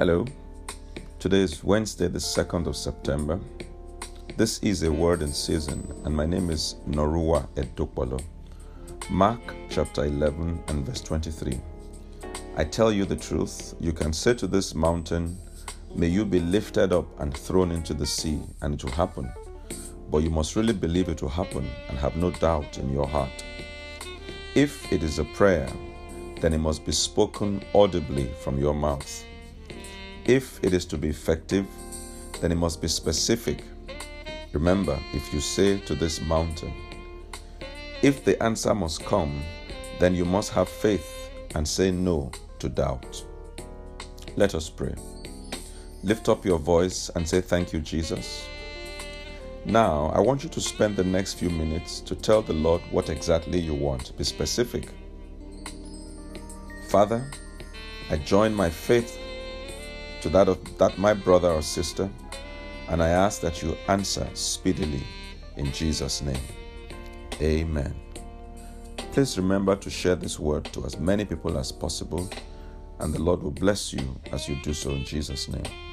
Hello, today is Wednesday, the 2nd of September. This is a word in season, and my name is Norua Edupolo. Mark chapter 11 and verse 23. I tell you the truth, you can say to this mountain, may you be lifted up and thrown into the sea, and it will happen. But you must really believe it will happen and have no doubt in your heart. If it is a prayer, then it must be spoken audibly from your mouth. If it is to be effective, then it must be specific. Remember, if you say to this mountain, if the answer must come, then you must have faith and say no to doubt. Let us pray. Lift up your voice and say, thank you, Jesus. Now, I want you to spend the next few minutes to tell the Lord what exactly you want. Be specific. Father, I join my faith to that of my brother or sister, and I ask that you answer speedily in Jesus' name. Amen. Please remember to share this word to as many people as possible, and the Lord will bless you as you do so in Jesus' name.